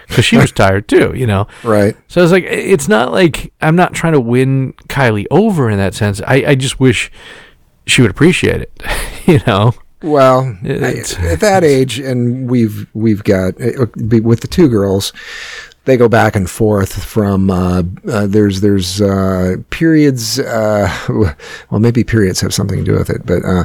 Because she was tired, too, you know? Right. So I was like, it's not like I'm not trying to win Kylie over in that sense. I just wish she would appreciate it, you know? Well, at that age, and we've got, with the two girls, they go back and forth from there's periods. Well, maybe periods have something to do with it, but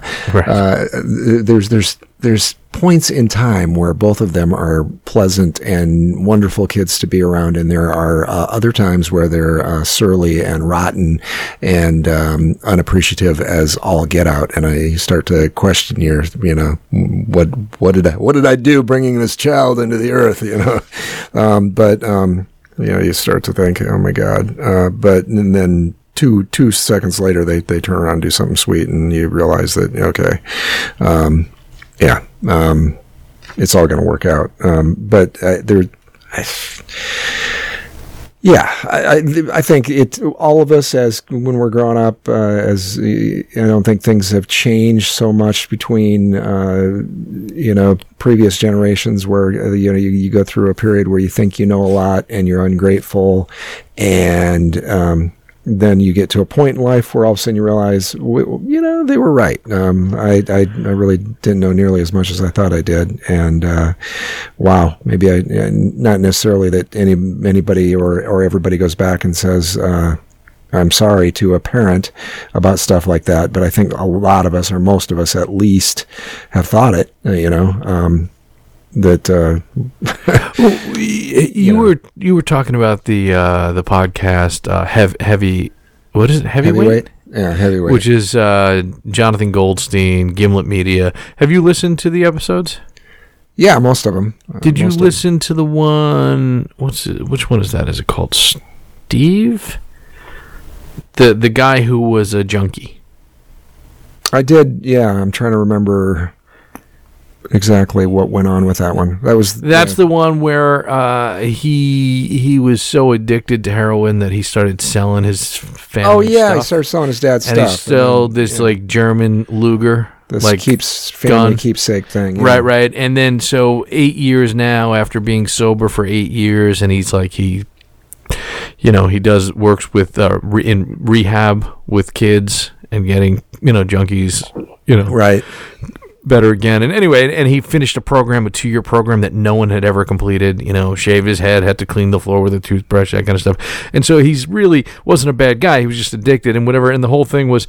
there's points in time where both of them are pleasant and wonderful kids to be around, and there are other times where they're surly and rotten and unappreciative as all get out. And I start to question your, you know, what did I do bringing this child into the earth, you know? You know, you start to think, oh my God. But then. Two seconds later, they turn around and do something sweet, and you realize that, okay, it's all going to work out. But there, Yeah, I think it. All of us, as when we're growing up, I don't think things have changed so much between previous generations, where you go through a period where you think you know a lot and you're ungrateful, and then you get to a point in life where all of a sudden you realize they were right. I really didn't know nearly as much as I thought I did, and wow, maybe I not necessarily that anybody or everybody goes back and says I'm sorry to a parent about stuff like that, but I think a lot of us, or most of us at least, have thought it. You were talking about the podcast Heavyweight? Yeah, Heavyweight, which is Jonathan Goldstein, Gimlet Media. Have you listened to the episodes? Yeah, most of them. Did you listen to the one? Which one is that? Is it called Steve? The guy who was a junkie. I did. Yeah, I'm trying to remember exactly what went on with that one. That's the one where he was so addicted to heroin that he started selling his family stuff. He started selling his dad's stuff. And he sold this German Luger. This family keepsake thing. Yeah. Right. And then so 8 years now, after being sober for 8 years, and he's like, he works with in rehab with kids and getting, junkies, Right. Better again. And anyway, and he finished a 2-year program that no one had ever completed, shaved his head, had to clean the floor with a toothbrush, that kind of stuff. And so he's really wasn't a bad guy. He was just addicted and whatever. And the whole thing was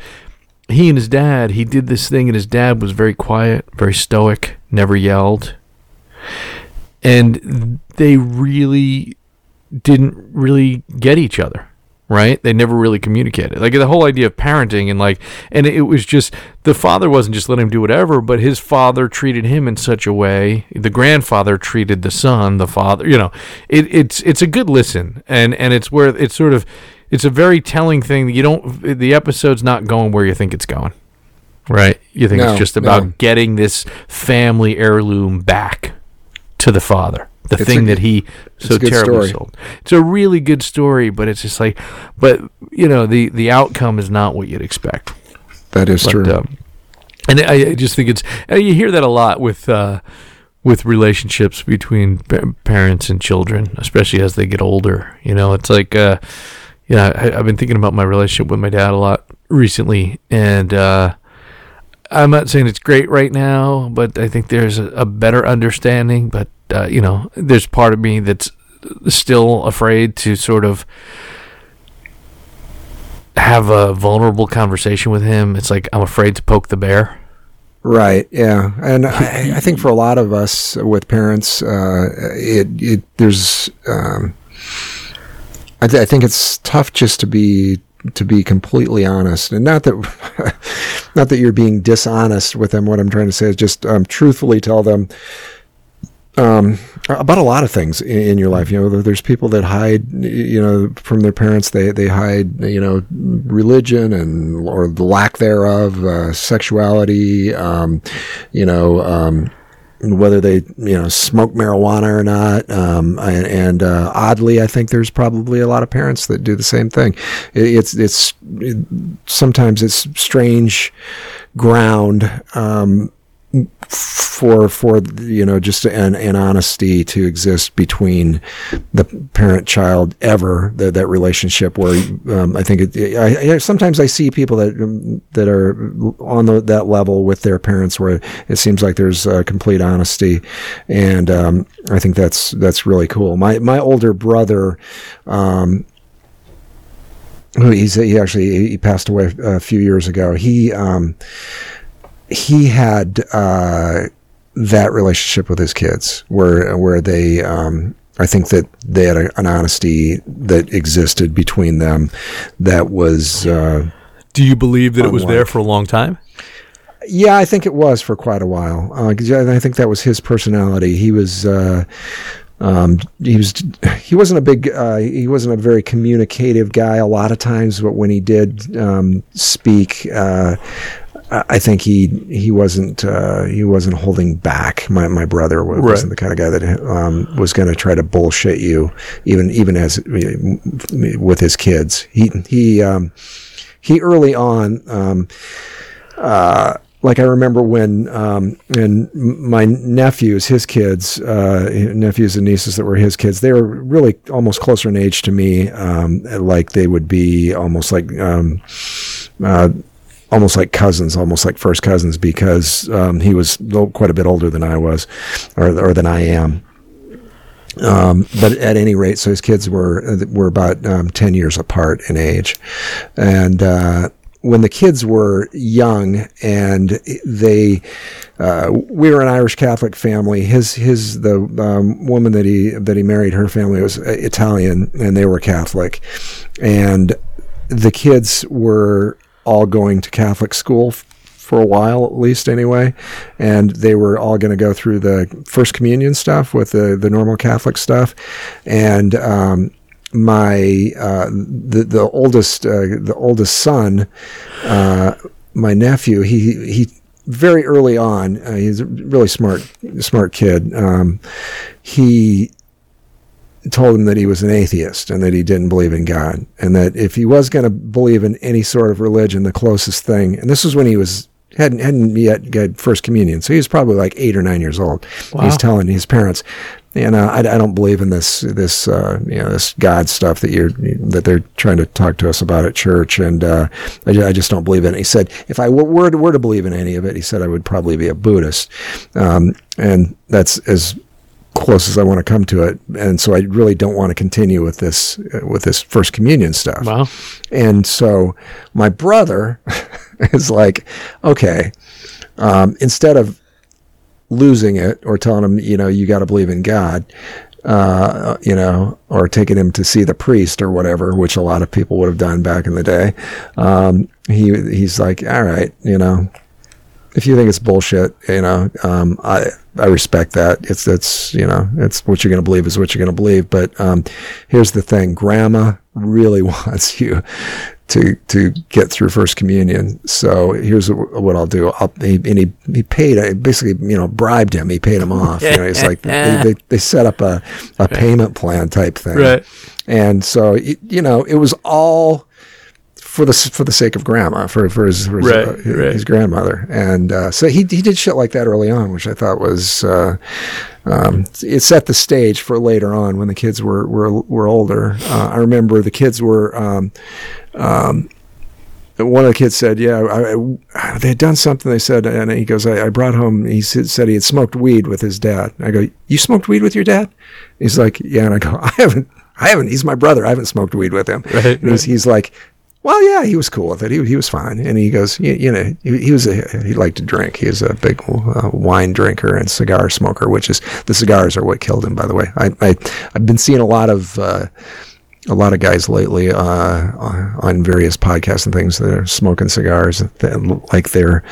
he and his dad, he did this thing, and his dad was very quiet, very stoic, never yelled. And they really didn't really get each other. Right? They never really communicated. Like the whole idea of parenting and it was just the father wasn't just letting him do whatever, but his father treated him in such a way. The grandfather treated the son, the father, it's a good listen. And it's where it's sort of, it's a very telling thing that the episode's not going where you think it's going. Right? You think it's just about getting this family heirloom back to the father. The thing that he so terribly sold. It's a really good story, but it's just like, the outcome is not what you'd expect. That is true. And I just think you hear that a lot with relationships between parents and children, especially as they get older. It's like, I've been thinking about my relationship with my dad a lot recently, and I'm not saying it's great right now, but I think there's a better understanding, but there's part of me that's still afraid to sort of have a vulnerable conversation with him. It's like I'm afraid to poke the bear. Right, yeah. And I think for a lot of us with parents, there's... I think it's tough just to be completely honest, and not that you're being dishonest with them. What I'm trying to say is just truthfully tell them about a lot of things in your life. There's people that hide, from their parents. They hide, religion or the lack thereof, sexuality, whether they, smoke marijuana or not. Oddly, I think there's probably a lot of parents that do the same thing. Sometimes it's strange ground, for just an honesty to exist between the parent-child that relationship where I think sometimes I see people that are on that level with their parents where it seems like there's complete honesty, and I think that's really cool. My older brother, he passed away a few years ago. He had that relationship with his kids where they I think that they had an honesty that existed between them that was do you believe that it was there for a long time? Yeah, I think it was for quite a while. I think that was his personality. He wasn't a very communicative guy a lot of times, but when he did speak I think he wasn't holding back. My brother wasn't right. The kind of guy that was going to try to bullshit you, even as with his kids. He early on, like I remember when and my nephews, his kids, nephews and nieces that were his kids, they were really almost closer in age to me. Like they would be almost like. Almost like cousins, almost like first cousins, because he was quite a bit older than I was, or than I am. But at any rate, so his kids were about 10 years apart in age, and when the kids were young, and they, we were an Irish Catholic family. The woman that he married, her family was Italian, and they were Catholic, and the kids were all going to Catholic school for a while, at least anyway. And they were all going to go through the first communion stuff with the normal Catholic stuff. And, the oldest son, my nephew, he very early on, he's a really smart kid. He told him that he was an atheist and that he didn't believe in God, and that if he was going to believe in any sort of religion, the closest thing, and this was when he was hadn't yet got first communion, so he was probably like 8 or 9 years old. Wow. He's telling his parents, "And I don't believe in this God stuff that they're trying to talk to us about at church, and I just don't believe in it." He said, "If I were to believe in any of it," he said, "I would probably be a Buddhist," and that's as close as I want to come to it, and so I really don't want to continue with this first communion stuff. Wow. And so my brother is like, okay, instead of losing it or telling him, you got to believe in God, or taking him to see the priest or whatever, which a lot of people would have done back in the day, he's like, all right, if you think it's bullshit, I respect that. It's what you're going to believe is what you're going to believe. But here's the thing: Grandma really wants you to get through First Communion. So here's what I'll do. He paid. I basically, bribed him. He paid him off. It's like they set up a payment plan type thing. Right. And so it was all for the sake of Grandma, his grandmother, and so he did shit like that early on, which I thought was it set the stage for later on when the kids were older. I remember the kids were one of the kids said, they had done something. They said, and he goes, I brought home, he said he had smoked weed with his dad. And I go, "You smoked weed with your dad?" He's like, "Yeah." And I go, I haven't. He's my brother. I haven't smoked weed with him. Right, and he's like, "Well, yeah, he was cool with it. He was fine." And he goes, he liked to drink. He was a big wine drinker and cigar smoker, which is, the cigars are what killed him, by the way. I've been seeing a lot of guys lately on various podcasts and things that are smoking cigars that, like, they're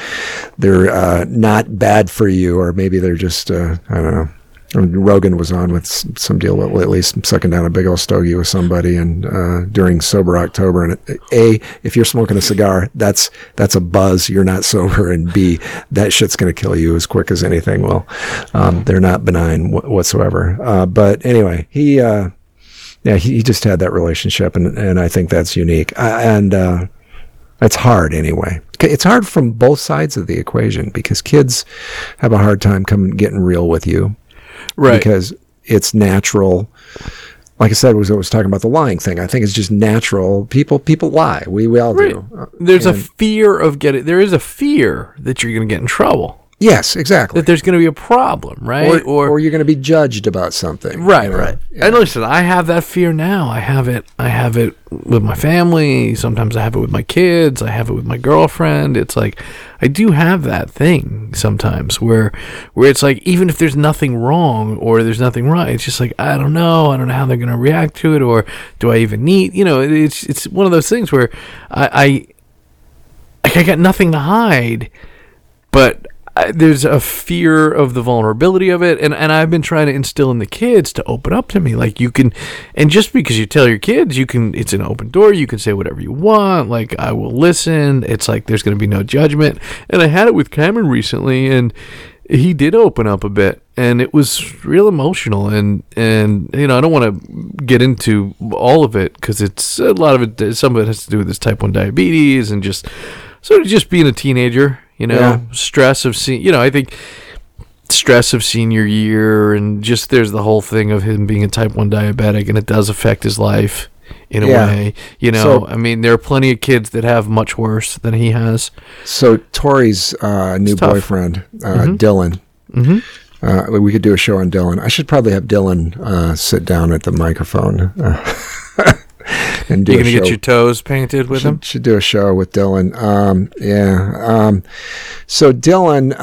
not bad for you, or maybe they're just I don't know. Rogan was on with some deal with lately, sucking down a big old stogie with somebody, and during sober October. And if you're smoking a cigar, that's a buzz. You're not sober, and B, that shit's going to kill you as quick as anything will. They're not benign whatsoever. But anyway, he just had that relationship, and I think that's unique. And it's hard anyway. It's hard from both sides of the equation, because kids have a hard time getting real with you. Right. Because it's natural. Like I said, I was talking about the lying thing. I think it's just natural. People lie. We all do. There's a fear of that you're going to get in trouble. Yes, exactly. That there's going to be a problem, right? Or you're going to be judged about something. Right, right. Yeah. And listen, I have that fear now. I have it with my family. Sometimes I have it with my kids. I have it with my girlfriend. It's like, I do have that thing sometimes where it's like, even if there's nothing wrong or there's nothing right, it's just like, I don't know how they're going to react to it, or do I even need, it's one of those things where I got nothing to hide, but there's a fear of the vulnerability of it, and I've been trying to instill in the kids to open up to me. Like, you can, and just because you tell your kids, you can, it's an open door, you can say whatever you want, like, I will listen, it's like there's going to be no judgment. And I had it with Cameron recently, and he did open up a bit, and it was real emotional, and you know, I don't want to get into all of it, because it's a lot of it, some of it has to do with his type 1 diabetes, and just sort of just being a teenager, you know, yeah. Stress of I think stress of senior year, and just there's the whole thing of him being a type 1 diabetic, and it does affect his life in a way, you know. So, I mean, there are plenty of kids that have much worse than he has. So Tori's new boyfriend, Dylan. Mm-hmm. We could do a show on Dylan. I should probably have Dylan sit down at the microphone. And do, you're gonna get your toes painted with him. Should do a show with Dylan. So Dylan.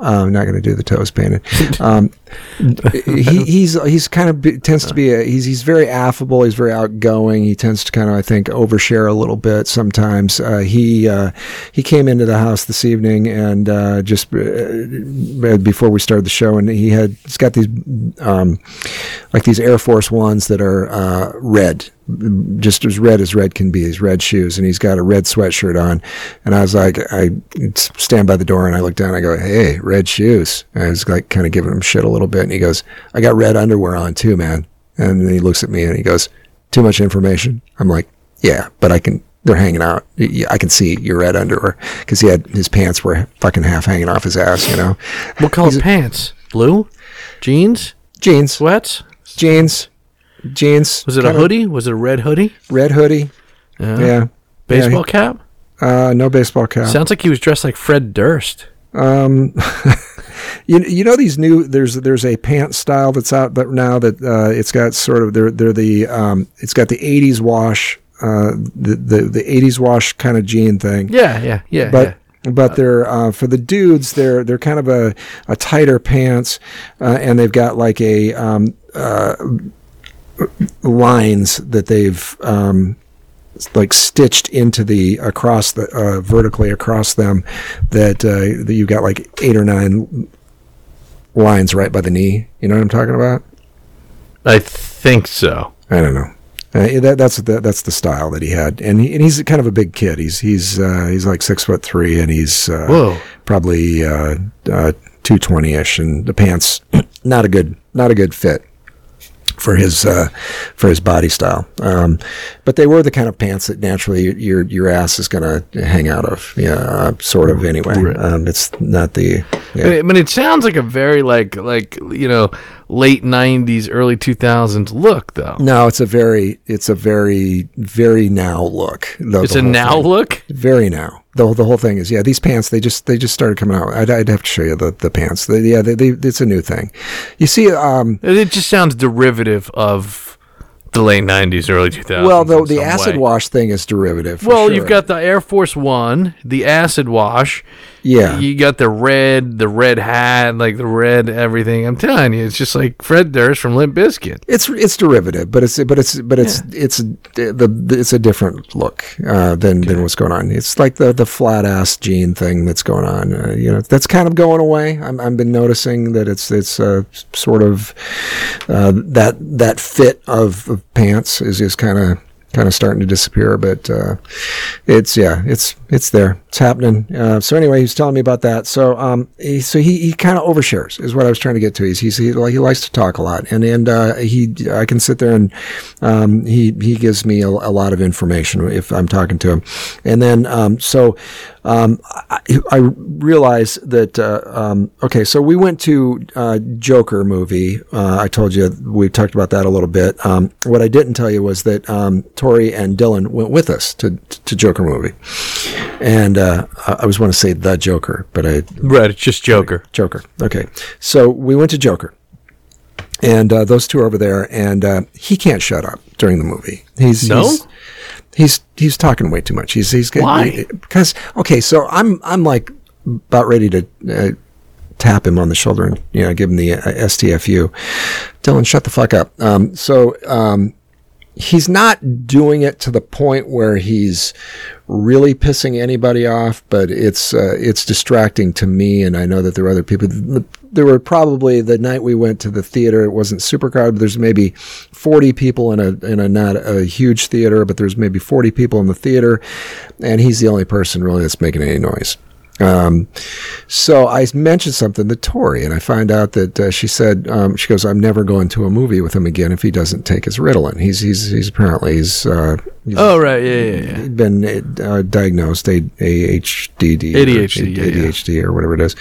I'm not gonna do the toes painted. He's kind of tends to be he's very affable. He's very outgoing. He tends to kind of, I think, overshare a little bit sometimes. He came into the house this evening and just before we started the show, and he's got these like these Air Force Ones that are red. Just as red can be, his red shoes, and he's got a red sweatshirt on. And I was like, I stand by the door and I look down and I go, hey, red shoes. And I was like kind of giving him shit a little bit. And he goes, I got red underwear on too, man. And then he looks at me and he goes, too much information. I'm like, yeah, but they're hanging out. I can see your red underwear. Cause his pants were fucking half hanging off his ass, you know? What color pants? Blue? Jeans? Jeans. Sweats? Jeans. Was it a hoodie? Was it a red hoodie? Red hoodie. Yeah. Baseball cap? No baseball cap. Sounds like he was dressed like Fred Durst. You know these new, there's a pant style that's out now that it's got sort of it's got the 80s wash, the 80s wash kind of jean thing. Yeah. But they're for the dudes, they're kind of a tighter pants, and they've got like a lines that they've like stitched into the across the vertically across them that you've got like 8 or 9 lines right by the knee. You know what I'm talking about? I think so. I don't know. That's the style that he had, and he's kind of a big kid. He's like 6'3", and he's probably 220-ish, and the pants not a good fit for his body style, but they were the kind of pants that naturally your ass is gonna hang out of, sort of anyway. Right. It's not the. Yeah. I mean, it sounds like a very like you know, late 90s, early 2000s look though. No, it's a very very now look. It's a now look. Very now. The whole thing is, yeah, these pants, they just started coming out. I'd have to show you the pants. It's a new thing. You see, it just sounds derivative of the late 90s, early 2000s. Well, though the acid wash thing is derivative. Well, sure. You've got the Air Force One, the acid wash. Yeah, you got the red hat, like the red everything. I'm telling you, it's just like Fred Durst from Limp Bizkit. It's derivative, but it's a different look than what's going on. It's like the flat ass jean thing that's going on. That's kind of going away. I've been noticing that it's sort of that fit of pants is kind of starting to disappear, but it's there. It's happening. So anyway, he was telling me about that. So he kind of overshares is what I was trying to get to. He likes to talk a lot, and I can sit there and he gives me a lot of information if I'm talking to him, and then I realize that so we went to Joker movie. I told you we talked about that a little bit. What I didn't tell you was that Tori and Dylan went with us to Joker movie, and I was want to say the Joker, but it's just Joker. Joker. Okay, so we went to Joker, and those two are over there, and he can't shut up during the movie. He's talking way too much. He's getting, why? Because so I'm like about ready to tap him on the shoulder and give him the STFU. Dylan, shut the fuck up. he's not doing it to the point where he's really pissing anybody off, but it's distracting to me, and I know that there are other people. There were probably, the night we went to the theater, it wasn't super crowded, but there's maybe 40 people in a not a huge theater, but there's maybe 40 people in the theater, and he's the only person really that's making any noise. So I mentioned something to Tori, and I find out that she said, she goes, "I'm never going to a movie with him again if he doesn't take his Ritalin." He's apparently he's oh right, yeah. Been diagnosed ADHD or whatever it is,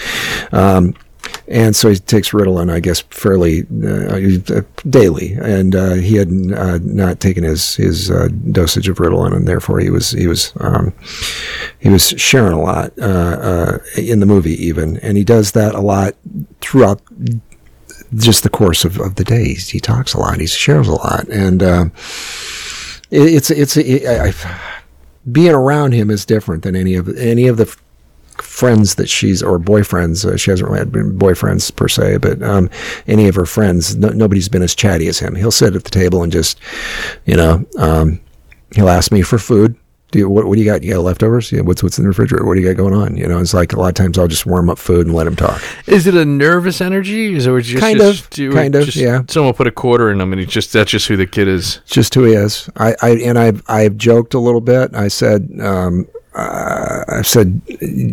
and so he takes Ritalin, I guess, fairly daily, and he had not taken his dosage of Ritalin, and therefore he was sharing a lot in the movie even, and he does that a lot throughout just the course of the day. He talks a lot, he shares a lot, and being around him is different than any of the friends that she's, or boyfriends, she hasn't really had boyfriends per se, but any of her friends, nobody's been as chatty as him. He'll sit at the table and just, he'll ask me for food. What do you got? You got leftovers? Yeah, what's in the refrigerator? What do you got going on? It's like a lot of times I'll just warm up food and let him talk. Is it a nervous energy? Is it just kind of, yeah. Someone put a quarter in him, and that's just who the kid is. Just who he is. I've joked a little bit. I said, I said,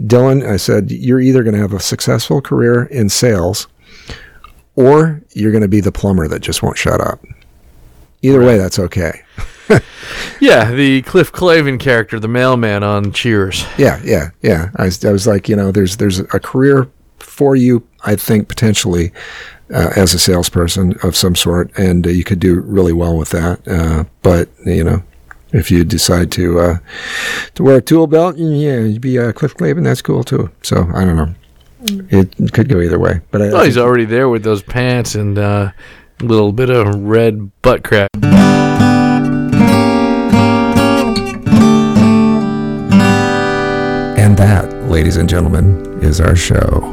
Dylan, I said, you're either going to have a successful career in sales, or you're going to be the plumber that just won't shut up. Either way, that's okay. Yeah, the Cliff Clavin character, the mailman on Cheers. Yeah. I was like, there's a career for you, I think, potentially, as a salesperson of some sort, and you could do really well with that. But, if you decide to wear a tool belt, yeah, you'd be Cliff Clavin. That's cool too. So I don't know. It could go either way. But he's already there with those pants and a little bit of red butt crack. And that, ladies and gentlemen, is our show.